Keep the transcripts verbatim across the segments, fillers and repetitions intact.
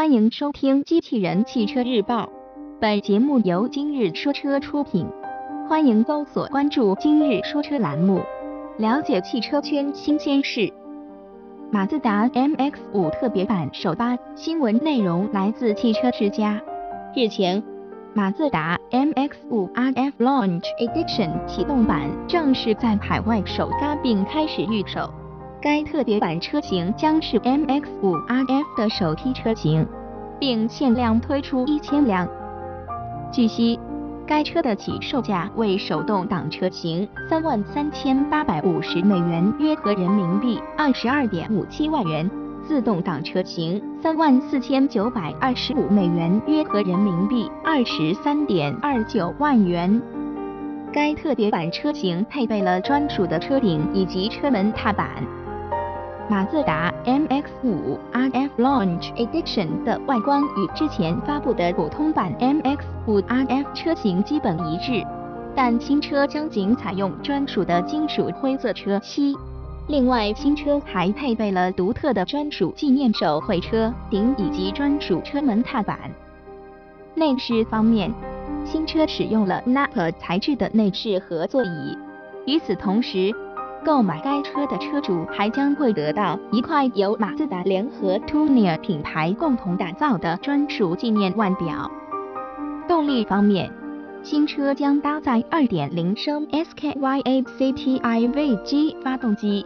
欢迎收听《机器人汽车日报》，本节目由今日说车出品，欢迎搜索关注今日说车栏目，了解汽车圈新鲜事。马自达 M X 五 特别版首发，新闻内容来自汽车之家。日前，马自达 M X 五 R F Launch Edition 启动版正式在海外首发并开始预售。该特别版车型将是 M X 五 R F 的首批车型，并限量推出一千辆。据悉，该车的起售价为手动挡车型 三万三千八百五十 美元，约合人民币 二十二点五七 万元，自动挡车型 三万四千九百二十五 美元，约合人民币 二十三点二九 万元。该特别版车型配备了专属的车顶以及车门踏板。马自达 M X 五 R F Launch Edition 的外观与之前发布的普通版 M X 五 R F 车型基本一致，但新车将仅采用专属的金属灰色车漆。另外，新车还配备了独特的专属纪念手绘车顶以及专属车门踏板。内饰方面，新车使用了 Nappa 材质的内饰和座椅。与此同时，购买该车的车主还将会得到一块由马自达联合 Tournier 品牌共同打造的专属纪念腕表。动力方面，新车将搭载 二点零升 S K Y A C T I V G 发动机，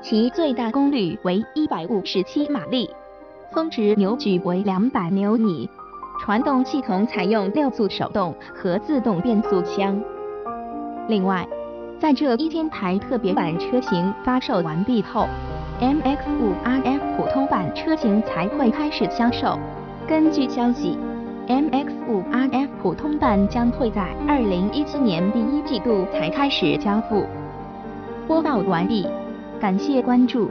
其最大功率为一百五十七马力，峰值扭矩为两百牛米。传动系统采用六速手动和自动变速箱。另外，在这一千台特别版车型发售完毕后 ，M X 五 R F 普通版车型才会开始销售。根据消息 ，M X 五 R F 普通版将会在二零一七年第一季度才开始交付。播报完毕，感谢关注。